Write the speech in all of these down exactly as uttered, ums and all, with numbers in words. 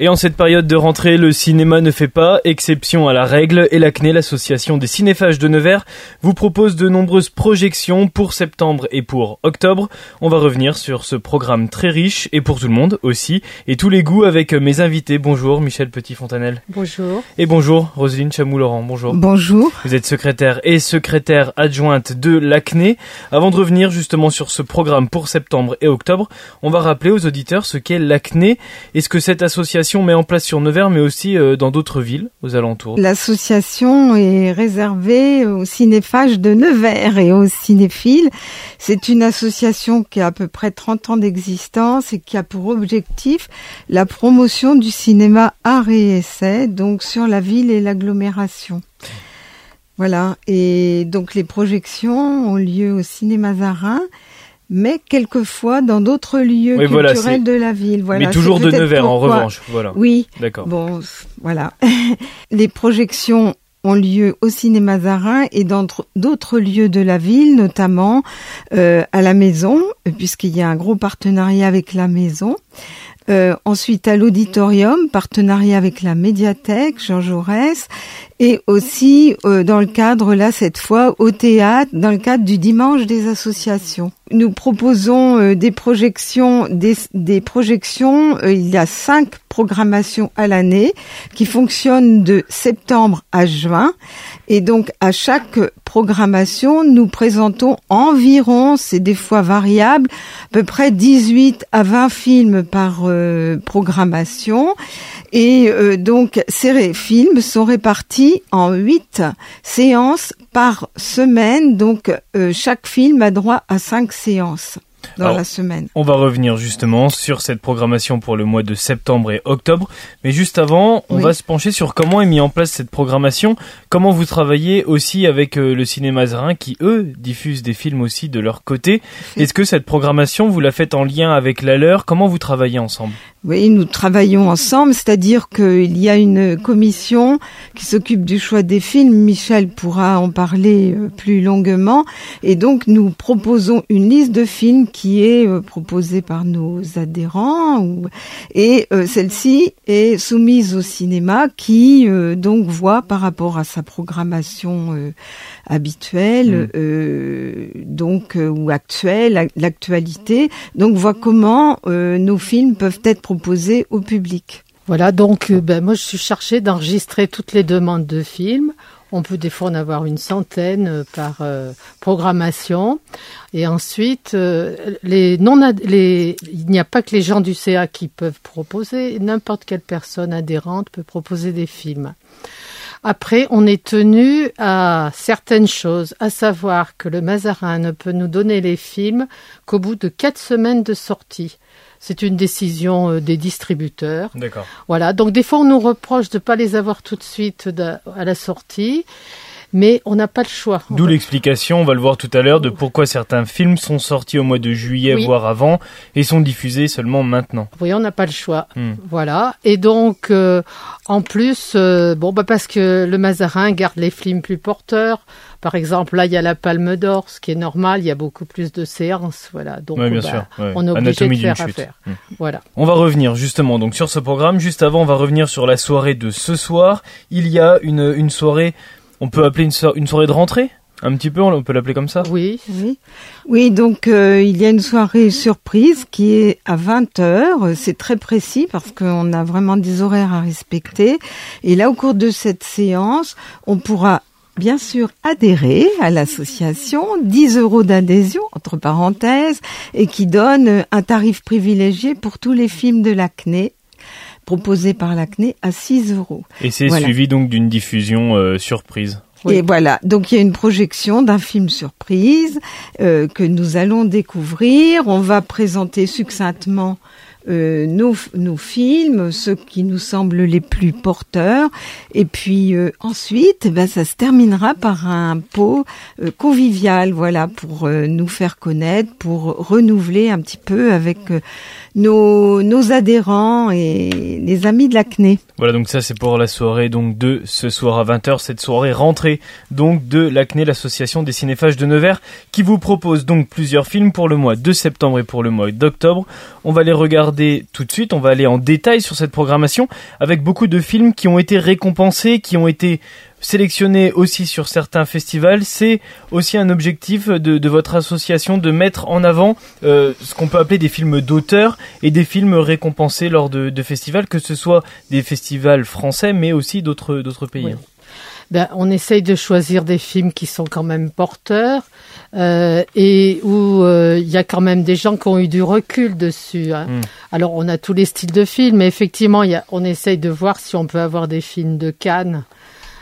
Et en cette période de rentrée, le cinéma ne fait pas exception à la règle et l'A C N E, l'association des cinéphages de Nevers, vous propose de nombreuses projections pour septembre et pour octobre. On va revenir sur ce programme très riche et pour tout le monde aussi et tous les goûts avec mes invités. Bonjour Michel Petit Fontanel. Bonjour. Et bonjour Roselyne Chamoulaurent. Bonjour. Bonjour. Vous êtes secrétaire et secrétaire adjointe de l'A C N E. Avant de revenir justement sur ce programme pour septembre et octobre, on va rappeler aux auditeurs ce qu'est l'A C N E et ce que cette association met en place sur Nevers mais aussi dans d'autres villes aux alentours. L'association est réservée aux cinéphages de Nevers et aux cinéphiles. C'est une association qui a à peu près trente ans d'existence et qui a pour objectif la promotion du cinéma art et essai, donc sur la ville et l'agglomération. Voilà, et donc les projections ont lieu au Cinéma Zarin, mais quelquefois dans d'autres lieux oui, culturels voilà, de la ville. Voilà, mais toujours de Nevers pourquoi. En revanche. Voilà. Oui, d'accord. Bon, voilà. Les projections ont lieu au Cinéma Zarin et dans d'autres lieux de la ville, notamment euh, à la Maison, puisqu'il y a un gros partenariat avec la Maison. Euh, ensuite à l'Auditorium, partenariat avec la médiathèque Jean Jaurès et aussi euh, dans le cadre, là cette fois, au théâtre, dans le cadre du dimanche des associations. Nous proposons euh, des projections, des, des projections, euh, il y a cinq programmations à l'année qui fonctionnent de septembre à juin et donc à chaque programmation, nous présentons environ, c'est des fois variable, à peu près dix-huit à vingt films par euh, programmation et euh, donc ces films sont répartis en huit séances par semaine, donc euh, chaque film a droit à cinq séances dans Alors, la semaine. On va revenir justement sur cette programmation pour le mois de septembre et octobre, mais juste avant on oui. va se pencher sur comment est mis en place cette programmation, comment vous travaillez aussi avec euh, le Cinéma Zarin qui eux diffusent des films aussi de leur côté. Oui. Est-ce que cette programmation vous la faites en lien avec la leur? Comment vous travaillez ensemble? Oui, nous travaillons ensemble, c'est-à-dire qu'il y a une commission qui s'occupe du choix des films, Michel pourra en parler plus longuement, et donc nous proposons une liste de films qui est proposée par nos adhérents, et celle-ci est soumise au cinéma qui donc voit par rapport à sa programmation habituelle, mmh. euh, donc ou actuelle, l'actualité, donc voit comment euh, nos films peuvent être proposé au public. Voilà, donc euh, ben, moi je suis chargée d'enregistrer toutes les demandes de films. On peut des fois en avoir une centaine par euh, programmation. Et ensuite, euh, les non ad- les, il n'y a pas que les gens du C A qui peuvent proposer. N'importe quelle personne adhérente peut proposer des films. Après, on est tenu à certaines choses, à savoir que le Mazarin ne peut nous donner les films qu'au bout de quatre semaines de sortie. C'est une décision des distributeurs. D'accord. Voilà. Donc, des fois, on nous reproche de ne pas les avoir tout de suite à la sortie, mais on n'a pas le choix. D'où va... l'explication, on va le voir tout à l'heure, de pourquoi certains films sont sortis au mois de juillet, oui. voire avant, et sont diffusés seulement maintenant. Oui, on n'a pas le choix. Hmm. Voilà. Et donc, euh, en plus, euh, bon, bah, parce que le Mazarin garde les films plus porteurs. Par exemple, là, il y a la Palme d'Or, ce qui est normal, il y a beaucoup plus de séances. Voilà. Donc, ouais, bien bah, sûr, ouais. on est obligé Anatomie de faire affaire. Mmh. Voilà. On va revenir justement donc, sur ce programme. Juste avant, on va revenir sur la soirée de ce soir. Il y a une, une soirée, on peut appeler une, so- une soirée de rentrée? Un petit peu, on peut l'appeler comme ça? Oui, oui. Oui, donc euh, il y a une soirée surprise qui est à vingt heures. C'est très précis parce qu'on a vraiment des horaires à respecter. Et là, au cours de cette séance, on pourra bien sûr adhérer à l'association, dix euros d'adhésion, entre parenthèses, et qui donne un tarif privilégié pour tous les films de l'A C N E, proposés par l'A C N E à six euros. Et c'est voilà. suivi donc d'une diffusion euh, surprise. Oui. Et voilà, donc il y a une projection d'un film surprise euh, que nous allons découvrir. On va présenter succinctement Euh, nos, nos films, ceux qui nous semblent les plus porteurs. Et puis euh, ensuite, ben, ça se terminera par un pot euh, convivial, voilà, pour euh, nous faire connaître, pour renouveler un petit peu avec euh, nos, nos adhérents et les amis de l'A C N E. Voilà, donc ça c'est pour la soirée donc, de ce soir à vingt heures, cette soirée rentrée donc, de l'A C N E, l'association des cinéphages de Nevers, qui vous propose donc plusieurs films pour le mois de septembre et pour le mois d'octobre. On va les regarder regarder tout de suite, on va aller en détail sur cette programmation avec beaucoup de films qui ont été récompensés, qui ont été sélectionnés aussi sur certains festivals. C'est aussi un objectif de, de votre association de mettre en avant euh, ce qu'on peut appeler des films d'auteur et des films récompensés lors de, de festivals, que ce soit des festivals français mais aussi d'autres, d'autres pays. Oui. Ben, on essaye de choisir des films qui sont quand même porteurs euh, et où il euh, y a quand même des gens qui ont eu du recul dessus. Hein. Mmh. Alors, on a tous les styles de films, mais effectivement, y a, on essaye de voir si on peut avoir des films de Cannes,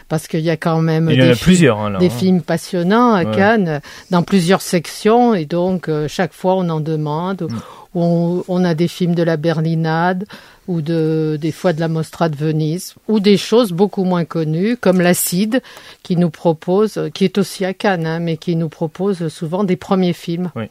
parce qu'il y a quand même des, a films, hein, là, des hein. films passionnants à ouais. Cannes, dans plusieurs sections, et donc euh, chaque fois on en demande, mmh. ou on, on a des films de la Berlinade, ou de, des fois de la Mostra de Venise, ou des choses beaucoup moins connues, comme l'Acide, qui nous propose, qui est aussi à Cannes, hein, mais qui nous propose souvent des premiers films. Oui.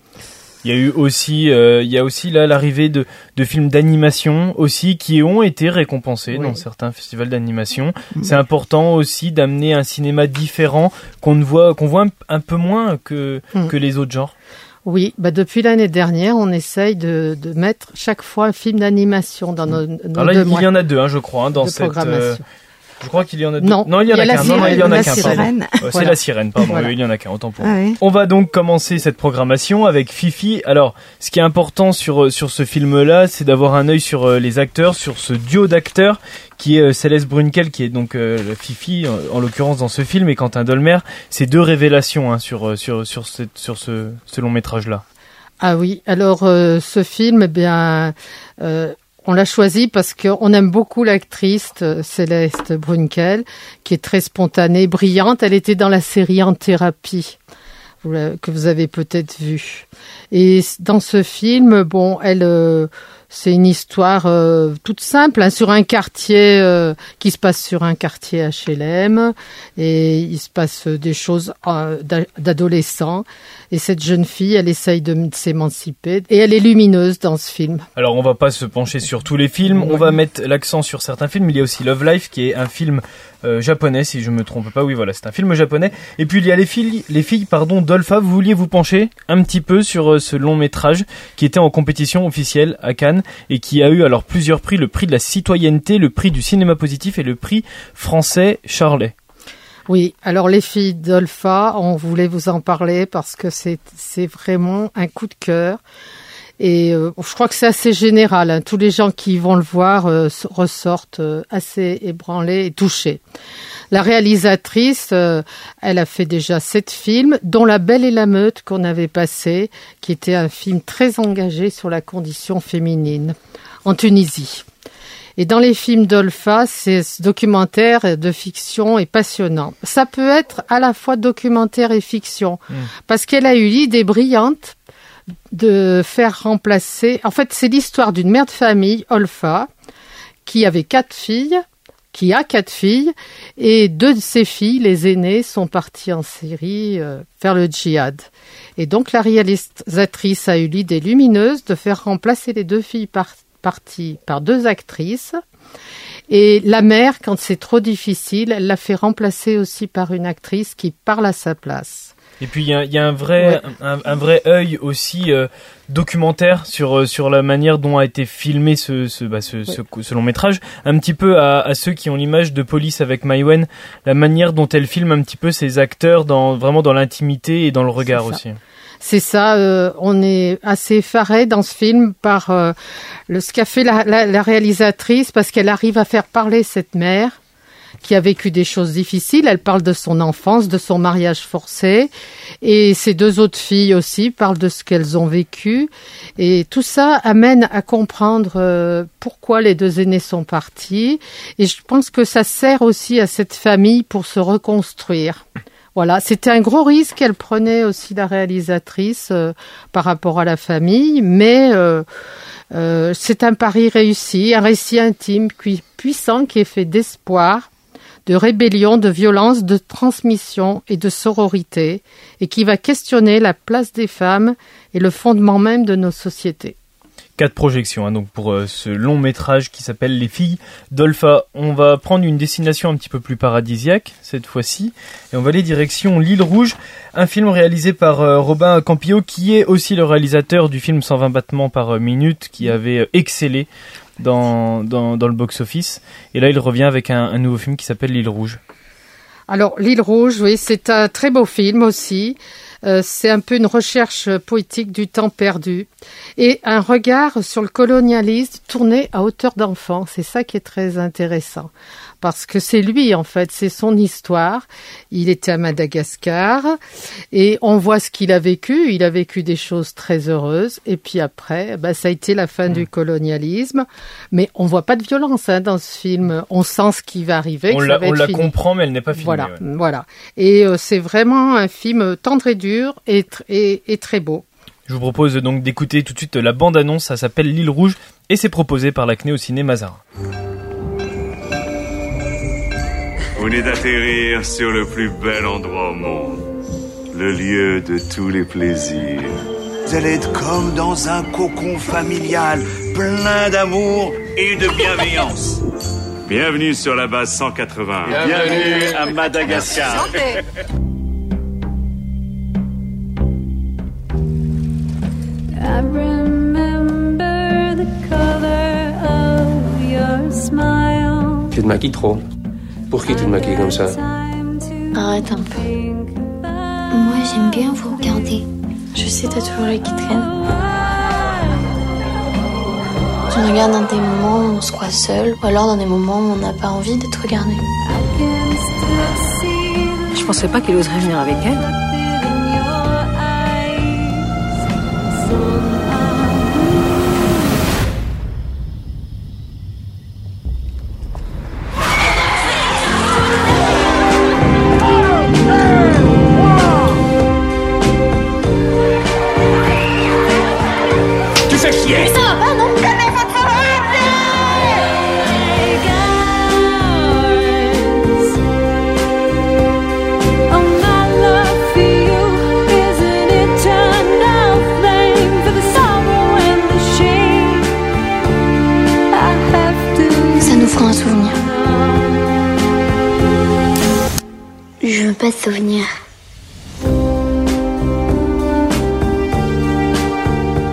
Il y a eu aussi, euh, il y a aussi là l'arrivée de, de films d'animation aussi qui ont été récompensés oui. dans certains festivals d'animation. Mmh. C'est important aussi d'amener un cinéma différent qu'on ne voit, qu'on voit un, un peu moins que, mmh. que les autres genres. Oui, bah depuis l'année dernière, on essaye de, de mettre chaque fois un film d'animation dans nos, nos Alors là, deux il mois y en a deux, hein, je crois, hein, dans cette programmation. Euh... Je crois qu'il y en a deux. Non, non il y en a, y a qu'un. Sirène, non, il y en a la qu'un, sirène. Pardon. Voilà. C'est la sirène, pardon. Voilà. Oui, il y en a qu'un, autant pour moi. Ah oui. On va donc commencer cette programmation avec Fifi. Alors, ce qui est important sur, sur ce film-là, c'est d'avoir un œil sur les acteurs, sur ce duo d'acteurs, qui est Céleste Brunnquell, qui est donc euh, Fifi, en, en l'occurrence dans ce film, et Quentin Dolmer. C'est deux révélations hein, sur, sur, sur, cette, sur ce, ce long-métrage-là. Ah oui, alors euh, ce film, eh bien... Euh, on l'a choisi parce qu'on aime beaucoup l'actrice Céleste Brunnquell, qui est très spontanée, brillante. Elle était dans la série En thérapie, que vous avez peut-être vue. Et dans ce film, bon, elle, euh, c'est une histoire euh, toute simple, hein, sur un quartier euh, qui se passe sur un quartier H L M. Et il se passe des choses euh, d'adolescents. Et cette jeune fille, elle essaye de s'émanciper et elle est lumineuse dans ce film. Alors on va pas se pencher sur tous les films, on va mettre l'accent sur certains films. Il y a aussi Love Life qui est un film euh, japonais si je me trompe pas. Oui voilà, c'est un film japonais. Et puis il y a les filles, les filles pardon, d'Olfa. Vous vouliez vous pencher un petit peu sur euh, ce long métrage qui était en compétition officielle à Cannes et qui a eu alors plusieurs prix, le prix de la citoyenneté, le prix du cinéma positif et le prix français Charlet. Oui, alors les filles d'Olfa, on voulait vous en parler parce que c'est, c'est vraiment un coup de cœur. Et euh, je crois que c'est assez général. Hein. Tous les gens qui vont le voir euh, ressortent euh, assez ébranlés et touchés. La réalisatrice, euh, elle a fait déjà sept films, dont La Belle et la Meute qu'on avait passé, qui était un film très engagé sur la condition féminine en Tunisie. Et dans les films d'Olfa, c'est ce documentaire de fiction est passionnant. Ça peut être à la fois documentaire et fiction, mmh. parce qu'elle a eu l'idée brillante de faire remplacer... En fait, c'est l'histoire d'une mère de famille, Olfa, qui avait quatre filles, qui a quatre filles, et deux de ses filles, les aînées, sont parties en Syrie euh, faire le djihad. Et donc, la réalisatrice a eu l'idée lumineuse de faire remplacer les deux filles par partie par deux actrices et la mère, quand c'est trop difficile, elle l'a fait remplacer aussi par une actrice qui parle à sa place. Et puis il y, y a un vrai, ouais. un, un vrai œil aussi euh, documentaire sur sur la manière dont a été filmé ce ce, bah, ce, ouais. ce, ce long métrage, un petit peu à, à ceux qui ont l'image de Police avec Maïwenn, la manière dont elle filme un petit peu ses acteurs dans vraiment dans l'intimité et dans le regard aussi. C'est ça, euh, on est assez effaré dans ce film par euh, le, ce qu'a fait la, la, la réalisatrice, parce qu'elle arrive à faire parler cette mère qui a vécu des choses difficiles. Elle parle de son enfance, de son mariage forcé, et ces deux autres filles aussi parlent de ce qu'elles ont vécu. Et tout ça amène à comprendre euh, pourquoi les deux aînés sont partis. Et je pense que ça sert aussi à cette famille pour se reconstruire. Voilà, c'était un gros risque qu'elle prenait aussi la réalisatrice euh, par rapport à la famille, mais euh, euh, c'est un pari réussi, un récit intime, puis puissant, qui est fait d'espoir, de rébellion, de violence, de transmission et de sororité, et qui va questionner la place des femmes et le fondement même de nos sociétés. Quatre projections hein, donc pour euh, ce long métrage qui s'appelle Les filles d'Olfa. On va prendre une destination un petit peu plus paradisiaque cette fois-ci et on va aller direction L'Île-Rouge, un film réalisé par euh, Robin Campillo qui est aussi le réalisateur du film cent vingt battements par minute qui avait euh, excellé dans, dans, dans le box-office. Et là il revient avec un, un nouveau film qui s'appelle L'Île-Rouge. Alors L'Île-Rouge, oui, c'est un très beau film aussi. Euh, c'est un peu une recherche poétique du temps perdu et un regard sur le colonialisme tourné à hauteur d'enfant. C'est ça qui est très intéressant parce que c'est lui en fait, c'est son histoire. Il était à Madagascar et on voit ce qu'il a vécu. Il a vécu des choses très heureuses et puis après, bah, ça a été la fin mmh. du colonialisme. Mais on voit pas de violence hein, dans ce film. On sent ce qui va arriver. On, que la, ça va on être la fini. comprend mais elle n'est pas finie. Voilà, ouais. voilà. Et euh, c'est vraiment un film tendre et dur. Et, et, et très beau. Je vous propose donc d'écouter tout de suite la bande-annonce, ça s'appelle L'Île Rouge et c'est proposé par l'A C N E au Cinéma Zarin. Vous venez d'atterrir sur le plus bel endroit au monde, le lieu de tous les plaisirs. Vous allez être comme dans un cocon familial, plein d'amour et de bienveillance. Bienvenue sur la base cent quatre-vingts. Bienvenue, Bienvenue à Madagascar. Santé. I remember the color of your smile. Tu te maquilles trop. Pour qui tu te maquilles comme ça? Arrête un peu. Moi, j'aime bien vous regarder. Je sais, t'as toujours les qui traînent. Tu me regardes dans des moments où on se croit seul, ou alors dans des moments où on n'a pas envie d'être regardé. Je pensais pas qu'il oserait venir avec elle.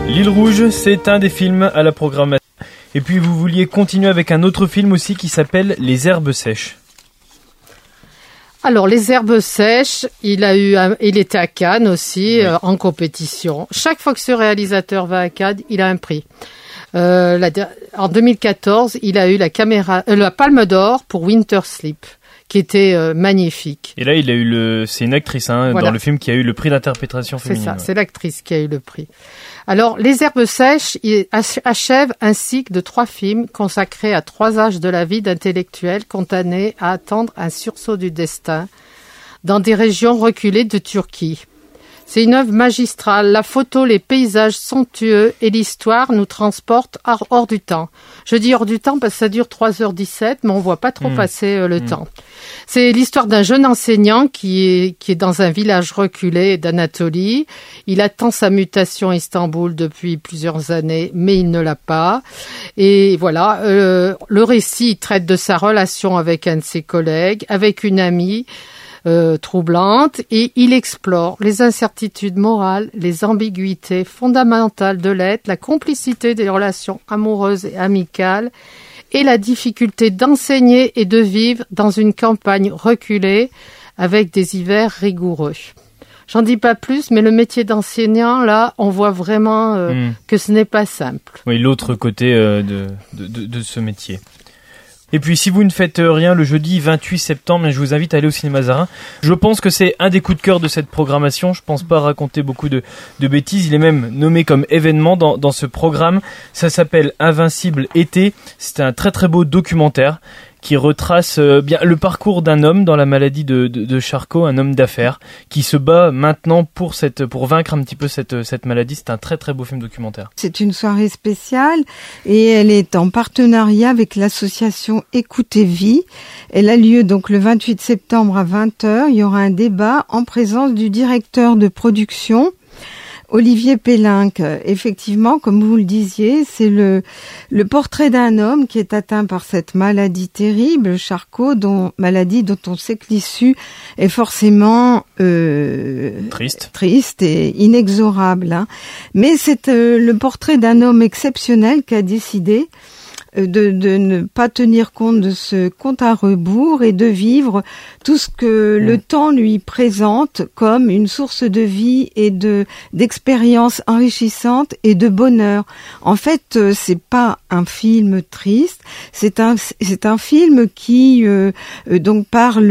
L'Île Rouge, c'est un des films à la programmation. Et puis vous vouliez continuer avec un autre film aussi qui s'appelle Les Herbes Sèches. Alors Les Herbes Sèches, il a eu, un, il était à Cannes aussi oui. euh, en compétition. Chaque fois que ce réalisateur va à Cannes, il a un prix. Euh, la, en deux mille quatorze, il a eu la, caméra, euh, la Palme d'Or pour Winter Sleep, qui était euh, magnifique. Et là, il a eu le, c'est une actrice hein, voilà. dans le film qui a eu le prix d'interprétation féminine. C'est ça, ouais. c'est l'actrice qui a eu le prix. Alors, Les Herbes Sèches achève un cycle de trois films consacrés à trois âges de la vie d'intellectuels condamnés à attendre un sursaut du destin dans des régions reculées de Turquie. C'est une œuvre magistrale. La photo, les paysages somptueux et l'histoire nous transportent hors du temps. Je dis hors du temps parce que ça dure trois heures dix-sept, mais on voit pas trop mmh. passer le mmh. temps. C'est l'histoire d'un jeune enseignant qui est, qui est dans un village reculé d'Anatolie. Il attend sa mutation à Istanbul depuis plusieurs années, mais il ne l'a pas. Et voilà, euh, le récit traite de sa relation avec un de ses collègues, avec une amie, Euh, troublante, et il explore les incertitudes morales, les ambiguïtés fondamentales de l'être, la complicité des relations amoureuses et amicales et la difficulté d'enseigner et de vivre dans une campagne reculée avec des hivers rigoureux. J'en dis pas plus, mais le métier d'enseignant, là, on voit vraiment euh, mmh. que ce n'est pas simple. Oui, l'autre côté euh, de, de, de, de ce métier. Et puis si vous ne faites rien le jeudi vingt-huit septembre, je vous invite à aller au Cinéma Zarin. Je pense que c'est un des coups de cœur de cette programmation. Je pense pas raconter beaucoup de, de bêtises. Il est même nommé comme événement dans, dans ce programme. Ça s'appelle Invincible été. C'est un très très beau documentaire qui retrace euh, bien le parcours d'un homme dans la maladie de, de, de Charcot, un homme d'affaires qui se bat maintenant pour cette pour vaincre un petit peu cette cette maladie. C'est un très très beau film documentaire. C'est une soirée spéciale et elle est en partenariat avec l'association Écoute et Vie. Elle a lieu donc le vingt-huit septembre à vingt heures. Il y aura un débat en présence du directeur de production Olivier Pélinque, effectivement, comme vous le disiez, c'est le, le portrait d'un homme qui est atteint par cette maladie terrible, Charcot, dont, maladie dont on sait que l'issue est forcément euh, triste. triste et inexorable. Hein. Mais c'est euh, le portrait d'un homme exceptionnel qui a décidé De, de ne pas tenir compte de ce compte à rebours et de vivre tout ce que mmh. le temps lui présente comme une source de vie et de d'expériences enrichissantes et de bonheur. En fait, c'est pas un film triste, c'est un c'est un film qui euh, donc parle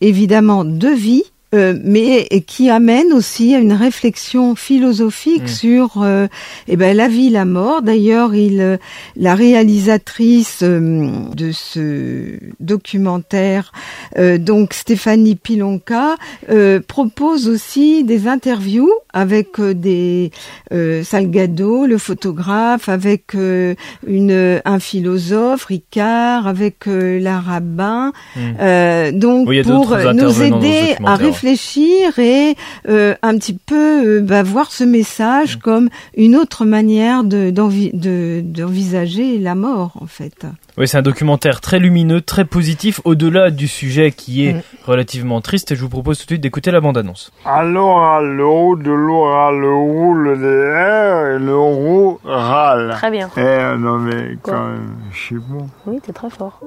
évidemment de vie. Euh, mais et qui amène aussi à une réflexion philosophique mmh. sur euh, eh ben, la vie, la mort. D'ailleurs, il, la réalisatrice euh, de ce documentaire, euh, donc Stéphanie Pillonca, euh, propose aussi des interviews avec des euh, Salgado, le photographe, avec euh, une un philosophe, Ricard, avec euh, la rabbin, mmh. euh, donc oui, pour nous aider à réfléchir. réfléchir et euh, un petit peu euh, bah, voir ce message mmh. comme une autre manière de, d'envi- de, d'envisager la mort, en fait. Oui, c'est un documentaire très lumineux, très positif, au-delà du sujet qui est mmh. relativement triste. Et je vous propose tout de suite d'écouter la bande-annonce. Allô, allô, de l'eau râle, roule des airs et le roux râle. Très bien. Eh, non mais quand quoi même, je suis bon. Oui, t'es très fort.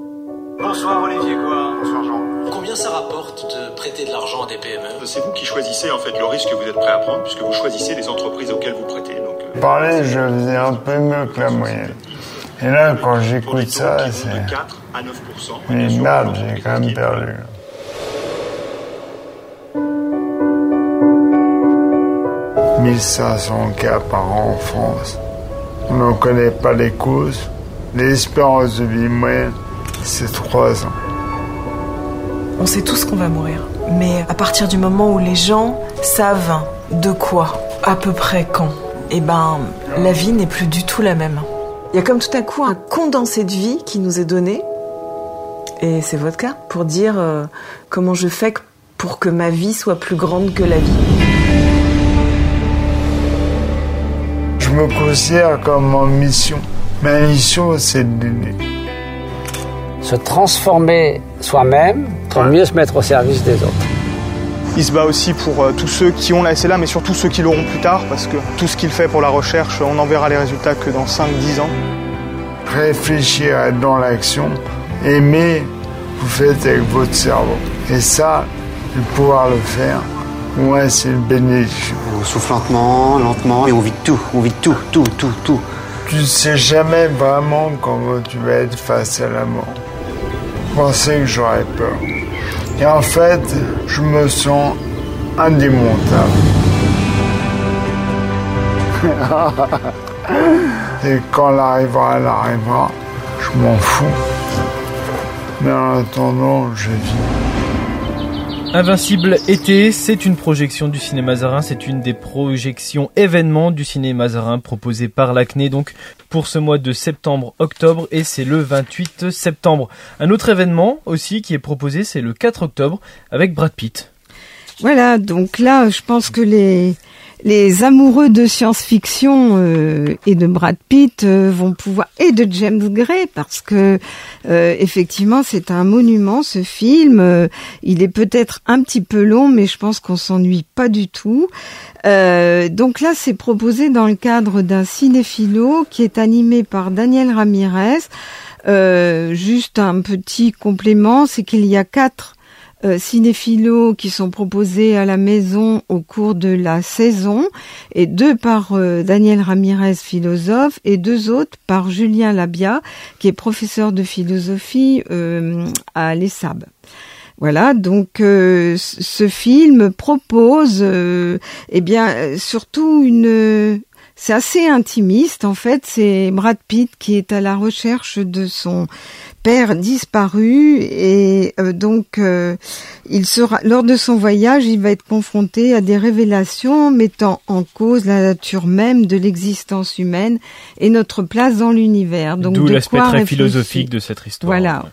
Bonsoir Olivier, quoi. Bonsoir Jean. Combien ça rapporte de prêter de l'argent à des P M E ? C'est vous qui choisissez en fait le risque que vous êtes prêt à prendre, puisque vous choisissez les entreprises auxquelles vous prêtez. Donc, euh... Parler, je faisais un peu mieux que la moyenne. Et là, quand j'écoute ça, c'est... Mais merde, j'ai quand même perdu. mille cinq cents cas par an en France. On n'en connaît pas les causes. L'espérance de vie moyenne, c'est trois ans. On sait tous qu'on va mourir, mais à partir du moment où les gens savent de quoi, à peu près quand, eh ben, la vie n'est plus du tout la même. Il y a comme tout à coup un condensé de vie qui nous est donné, et c'est votre cas, pour dire euh, comment je fais pour que ma vie soit plus grande que la vie. Je me considère comme en mission. Ma mission, c'est de se transformer soi-même pour mieux se mettre au service des autres. Il se bat aussi pour euh, tous ceux qui ont la S L A, mais surtout ceux qui l'auront plus tard, parce que tout ce qu'il fait pour la recherche, on n'en verra les résultats que dans cinq à dix ans. Réfléchir, être dans l'action, aimer, vous faites avec votre cerveau. Et ça, de pouvoir le faire, ouais, c'est le bénéfice. On souffle lentement, lentement, et on vit tout, on vit tout, tout, tout, tout. Tu ne sais jamais vraiment comment tu vas être face à la mort. Je pensais que j'aurais peur. Et en fait, je me sens indémontable. Et quand elle arrivera, elle arrivera. Je m'en fous. Mais en attendant, je vis. Invincible été, c'est une projection du Cinéma Zarin. C'est une des projections événements du Cinéma Zarin proposée par l'A C N E. Donc, pour ce mois de septembre-octobre, et c'est le vingt-huit septembre. Un autre événement aussi qui est proposé, c'est le quatre octobre avec Brad Pitt. Voilà, donc là, je pense que les les amoureux de science-fiction euh, et de Brad Pitt euh, vont pouvoir, et de James Gray, parce que euh, effectivement, c'est un monument, ce film. Euh, il est peut-être un petit peu long, mais je pense qu'on s'ennuie pas du tout. Euh, donc là, c'est proposé dans le cadre d'un cinéphilo qui est animé par Daniel Ramirez. Euh, juste un petit complément, c'est qu'il y a quatre Euh, cinéphilos qui sont proposés à la maison au cours de la saison, et deux par euh, Daniel Ramirez, philosophe, et deux autres par Julien Labia, qui est professeur de philosophie euh, à l'Essab. Voilà, donc euh, ce film propose euh, eh bien euh, surtout une euh, c'est assez intimiste, en fait. C'est Brad Pitt qui est à la recherche de son père disparu, et euh, donc euh, il sera, lors de son voyage, il va être confronté à des révélations mettant en cause la nature même de l'existence humaine et notre place dans l'univers. Donc, d'où de l'aspect quoi très réfléchir. Philosophique de cette histoire. Voilà.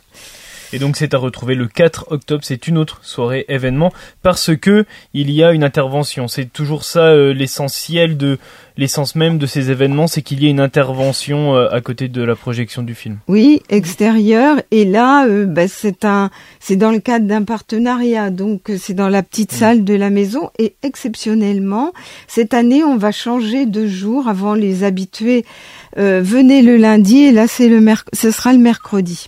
Et donc c'est à retrouver le quatre octobre, c'est une autre soirée événement parce que il y a une intervention. C'est toujours ça euh, l'essentiel de l'essence même de ces événements, c'est qu'il y ait une intervention euh, à côté de la projection du film. Oui, extérieure. Et là, euh, bah, c'est un, c'est dans le cadre d'un partenariat, donc c'est dans la petite salle de la maison. Et exceptionnellement, cette année, on va changer de jour. Avant, les habitués euh, venaient le lundi, et là, c'est le merc- ce sera le mercredi.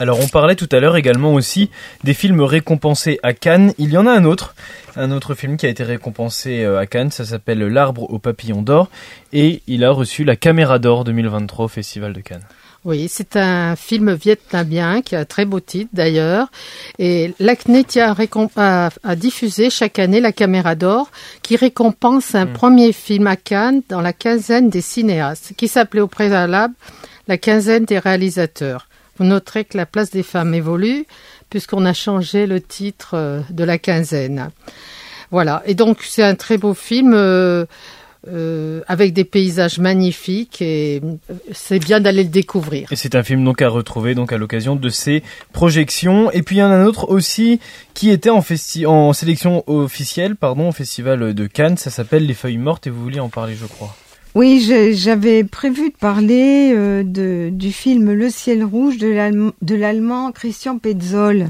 Alors on parlait tout à l'heure également aussi des films récompensés à Cannes. Il y en a un autre, un autre film qui a été récompensé à Cannes, ça s'appelle L'arbre aux papillons d'or et il a reçu la Caméra d'or deux mille vingt-trois au Festival de Cannes. Oui, c'est un film vietnamien qui a un très beau titre d'ailleurs. Et l'A C N E a, récomp- a, a diffusé chaque année la Caméra d'or qui récompense un mmh. premier film à Cannes dans la quinzaine des cinéastes qui s'appelait au préalable la quinzaine des réalisateurs. Vous noterez que la place des femmes évolue puisqu'on a changé le titre de la quinzaine. Voilà, et donc c'est un très beau film euh, euh, avec des paysages magnifiques et c'est bien d'aller le découvrir. Et c'est un film donc à retrouver donc à l'occasion de ces projections. Et puis il y en a un autre aussi qui était en, festi- en sélection officielle pardon, au Festival de Cannes, ça s'appelle Les Feuilles mortes et vous vouliez en parler je crois. Oui, je, j'avais prévu de parler euh, de, du film Le Ciel Rouge de, l'allem- de l'allemand Christian Petzold.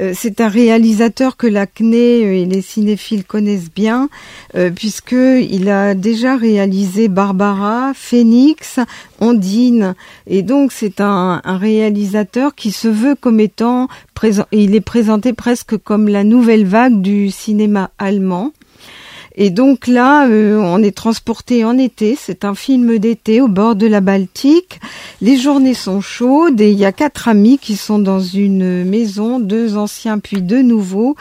Euh, c'est un réalisateur que l'A C N E et les cinéphiles connaissent bien, euh, puisqu'il a déjà réalisé Barbara, Phoenix, Ondine. Et donc c'est un, un réalisateur qui se veut comme étant, présent, il est présenté presque comme la nouvelle vague du cinéma allemand. Et donc là, euh, on est transporté en été, c'est un film d'été au bord de la Baltique. Les journées sont chaudes et il y a quatre amis qui sont dans une maison, deux anciens puis deux nouveaux.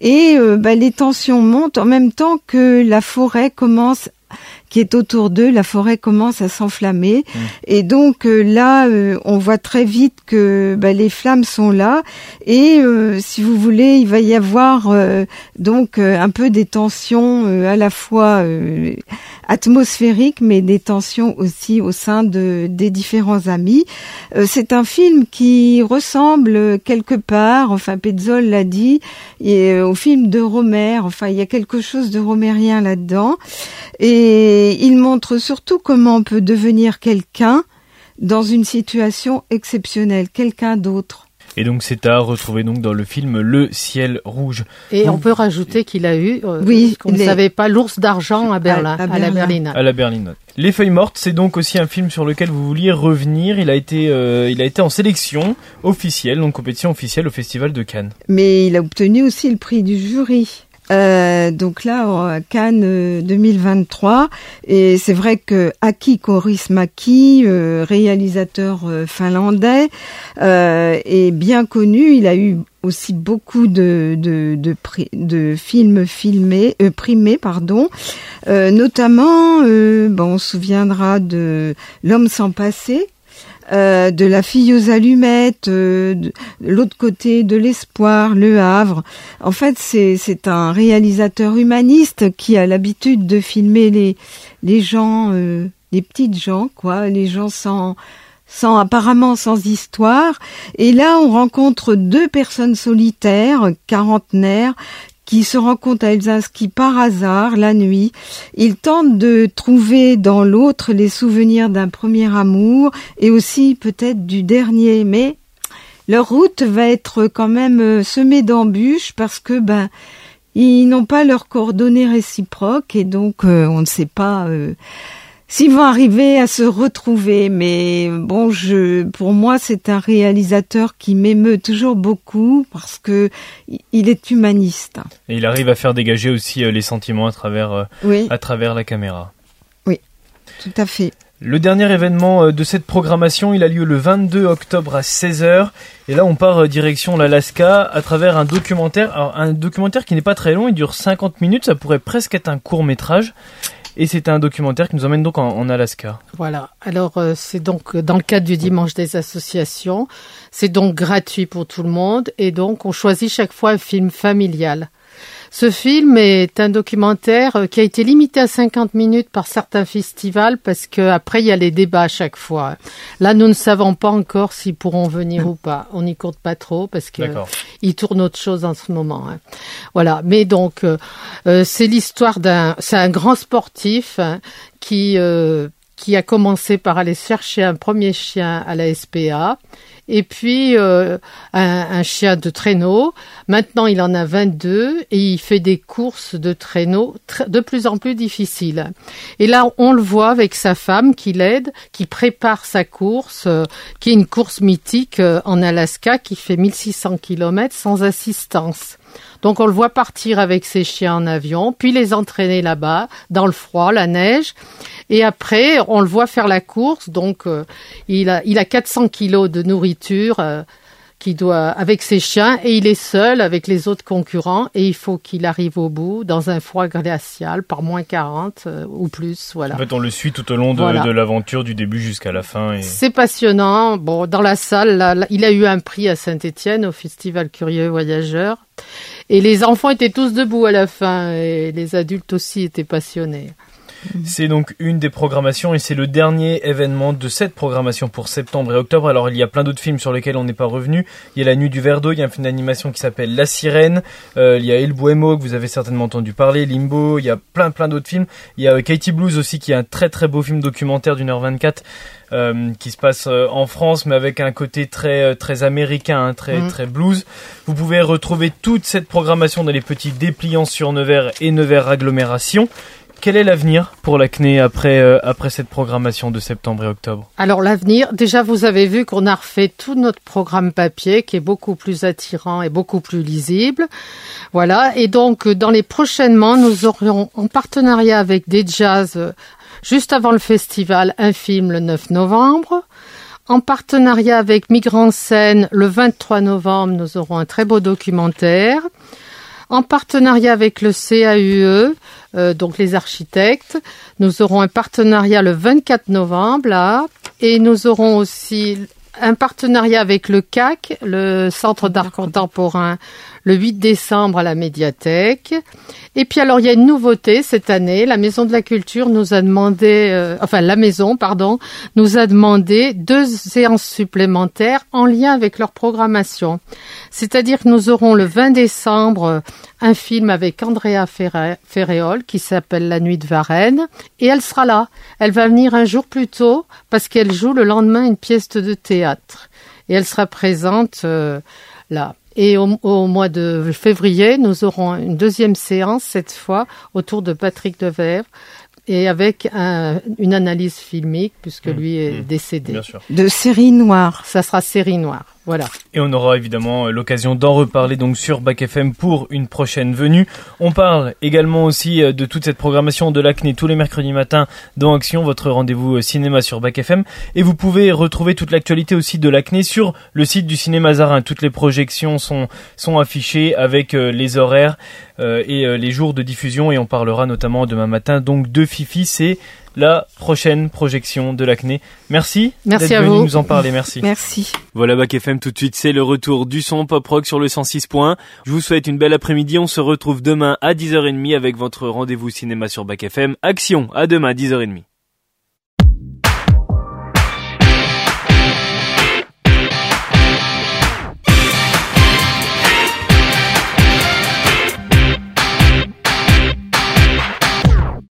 Et euh, bah, les tensions montent en même temps que la forêt commence, qui est autour d'eux, la forêt commence à s'enflammer. Mmh. Et donc euh, là, euh, on voit très vite que bah, les flammes sont là. Et euh, si vous voulez, il va y avoir euh, donc euh, un peu des tensions euh, à la fois euh, atmosphériques, mais des tensions aussi au sein de des différents amis. Euh, c'est un film qui ressemble quelque part, enfin Petzold l'a dit, et, euh, au film de Romer. Enfin, il y a quelque chose de romérien là-dedans. Et Et il montre surtout comment on peut devenir quelqu'un dans une situation exceptionnelle, quelqu'un d'autre. Et donc c'est à retrouver donc dans le film Le Ciel Rouge. Et donc, on peut rajouter qu'il a eu, euh, oui, qu'on les... ne savait pas, l'ours d'argent à Berlin, à, à, à la Berlinale. À la Berlinale. Les Feuilles mortes, c'est donc aussi un film sur lequel vous vouliez revenir. Il a été, euh, il a été en sélection officielle, donc compétition officielle au Festival de Cannes. Mais il a obtenu aussi le prix du jury. Euh, donc là, Cannes deux mille vingt-trois, et c'est vrai que Aki Kaurismäki, euh, réalisateur finlandais, euh, est bien connu. Il a eu aussi beaucoup de de de, de films filmés, euh, primés, pardon. Euh, notamment, euh, bon, on se souviendra de L'homme sans passé. Euh, de La fille aux allumettes, euh, de, de l'autre côté de l'espoir, Le Havre. En fait, c'est, c'est un réalisateur humaniste qui a l'habitude de filmer les, les gens, euh, les petites gens, quoi, les gens sans, sans, apparemment sans histoire. Et là, on rencontre deux personnes solitaires, quarantenaires, qui se rencontrent à Helsinki par hasard, la nuit. Ils tentent de trouver dans l'autre les souvenirs d'un premier amour et aussi peut-être du dernier. Mais leur route va être quand même semée d'embûches parce que ben ils n'ont pas leurs coordonnées réciproques et donc euh, on ne sait pas euh, s'ils vont arriver à se retrouver. Mais bon, je, pour moi, c'est un réalisateur qui m'émeut toujours beaucoup parce que il est humaniste. Et il arrive à faire dégager aussi les sentiments à travers, oui. à travers la caméra. Oui, tout à fait. Le dernier événement de cette programmation, il a lieu le vingt-deux octobre à seize heures. Et là, on part direction l'Alaska à travers un documentaire. Alors, un documentaire qui n'est pas très long, il dure cinquante minutes. Ça pourrait presque être un court-métrage. Et c'est un documentaire qui nous emmène donc en, en Alaska. Voilà. Alors, euh, c'est donc dans le cadre du Dimanche des associations. C'est donc gratuit pour tout le monde. Et donc, on choisit chaque fois un film familial. Ce film est un documentaire qui a été limité à cinquante minutes par certains festivals parce qu'après, il y a les débats à chaque fois. Là, nous ne savons pas encore s'ils pourront venir ou pas. On n'y compte pas trop parce qu'ils tournent autre chose en ce moment. Hein. Voilà. Mais donc, euh, c'est l'histoire d'un... C'est un grand sportif hein, qui... Euh, qui a commencé par aller chercher un premier chien à la S P A et puis euh, un, un chien de traîneau. Maintenant, il en a vingt-deux et il fait des courses de traîneau tr- de plus en plus difficiles. Et là, on le voit avec sa femme qui l'aide, qui prépare sa course, euh, qui est une course mythique euh, en Alaska qui fait mille six cents kilomètres sans assistance. Donc, on le voit partir avec ses chiens en avion, puis les entraîner là-bas, dans le froid, la neige. Et après, on le voit faire la course. Donc, euh, il a, il a quatre cents kilos de nourriture euh, qu'il doit, avec ses chiens. Et il est seul avec les autres concurrents. Et il faut qu'il arrive au bout dans un froid glacial par moins quarante euh, ou plus. Voilà. En fait, on le suit tout au long de, voilà. de l'aventure, du début jusqu'à la fin. Et... C'est passionnant. Bon, dans la salle, là, là, il a eu un prix à Saint-Étienne au Festival Curieux Voyageurs. Et les enfants étaient tous debout à la fin, et les adultes aussi étaient passionnés. C'est donc une des programmations, et c'est le dernier événement de cette programmation pour septembre et octobre. Alors, il y a plein d'autres films sur lesquels on n'est pas revenu. Il y a La Nuit du Verre d'eau, il y a un film d'animation qui s'appelle La Sirène, euh, il y a El Buemo, que vous avez certainement entendu parler, Limbo, il y a plein plein d'autres films. Il y a euh, Katie Blues aussi, qui est un très très beau film documentaire d'une heure vingt-quatre, Euh, qui se passe euh, en France, mais avec un côté très très américain, hein, très mmh. très blues. Vous pouvez retrouver toute cette programmation dans les petits dépliants sur Nevers et Nevers agglomération. Quel est l'avenir pour l'A C N E après, euh, après cette programmation de septembre et octobre ? Alors l'avenir, déjà vous avez vu qu'on a refait tout notre programme papier qui est beaucoup plus attirant et beaucoup plus lisible. Voilà, et donc dans les prochainement, nous aurons en partenariat avec des jazz, euh, juste avant le festival, un film le neuf novembre. En partenariat avec Migrants Scène, le vingt-trois novembre, nous aurons un très beau documentaire. En partenariat avec le C A U E, euh, donc les architectes, nous aurons un partenariat le vingt-quatre novembre, là, et nous aurons aussi un partenariat avec le C A C, le Centre d'Art Contemporain, le huit décembre à la médiathèque. Et puis alors, il y a une nouveauté cette année. La Maison de la Culture nous a demandé, euh, enfin la Maison, pardon, nous a demandé deux séances supplémentaires en lien avec leur programmation. C'est-à-dire que nous aurons le vingt décembre un film avec Andrea Ferréol qui s'appelle La Nuit de Varennes, et elle sera là. Elle va venir un jour plus tôt parce qu'elle joue le lendemain une pièce de théâtre et elle sera présente euh, là. Et au, au mois de février, nous aurons une deuxième séance, cette fois, autour de Patrick Devers, et avec un, une analyse filmique, puisque mmh, lui est mmh, décédé. Bien sûr. De Série noire. Ça sera Série noire, voilà. Et on aura évidemment l'occasion d'en reparler donc sur Bac F M pour une prochaine venue. On parle également aussi de toute cette programmation de l'A C N E tous les mercredis matins dans Action, votre rendez-vous cinéma sur Bac F M. Et vous pouvez retrouver toute l'actualité aussi de l'A C N E sur le site du Cinéma Zarin. Toutes les projections sont, sont affichées avec les horaires et les jours de diffusion. Et on parlera notamment demain matin donc de Fifi, c'est la prochaine projection de l'A C N E. Merci, merci d'être à venu vous. Nous en parler. Merci. Merci. Voilà, Bac F M tout de suite, c'est le retour du son pop-rock sur le cent six point un. Je vous souhaite une belle après-midi. On se retrouve demain à dix heures trente avec votre rendez-vous cinéma sur Bac F M. Action, à demain, dix heures trente.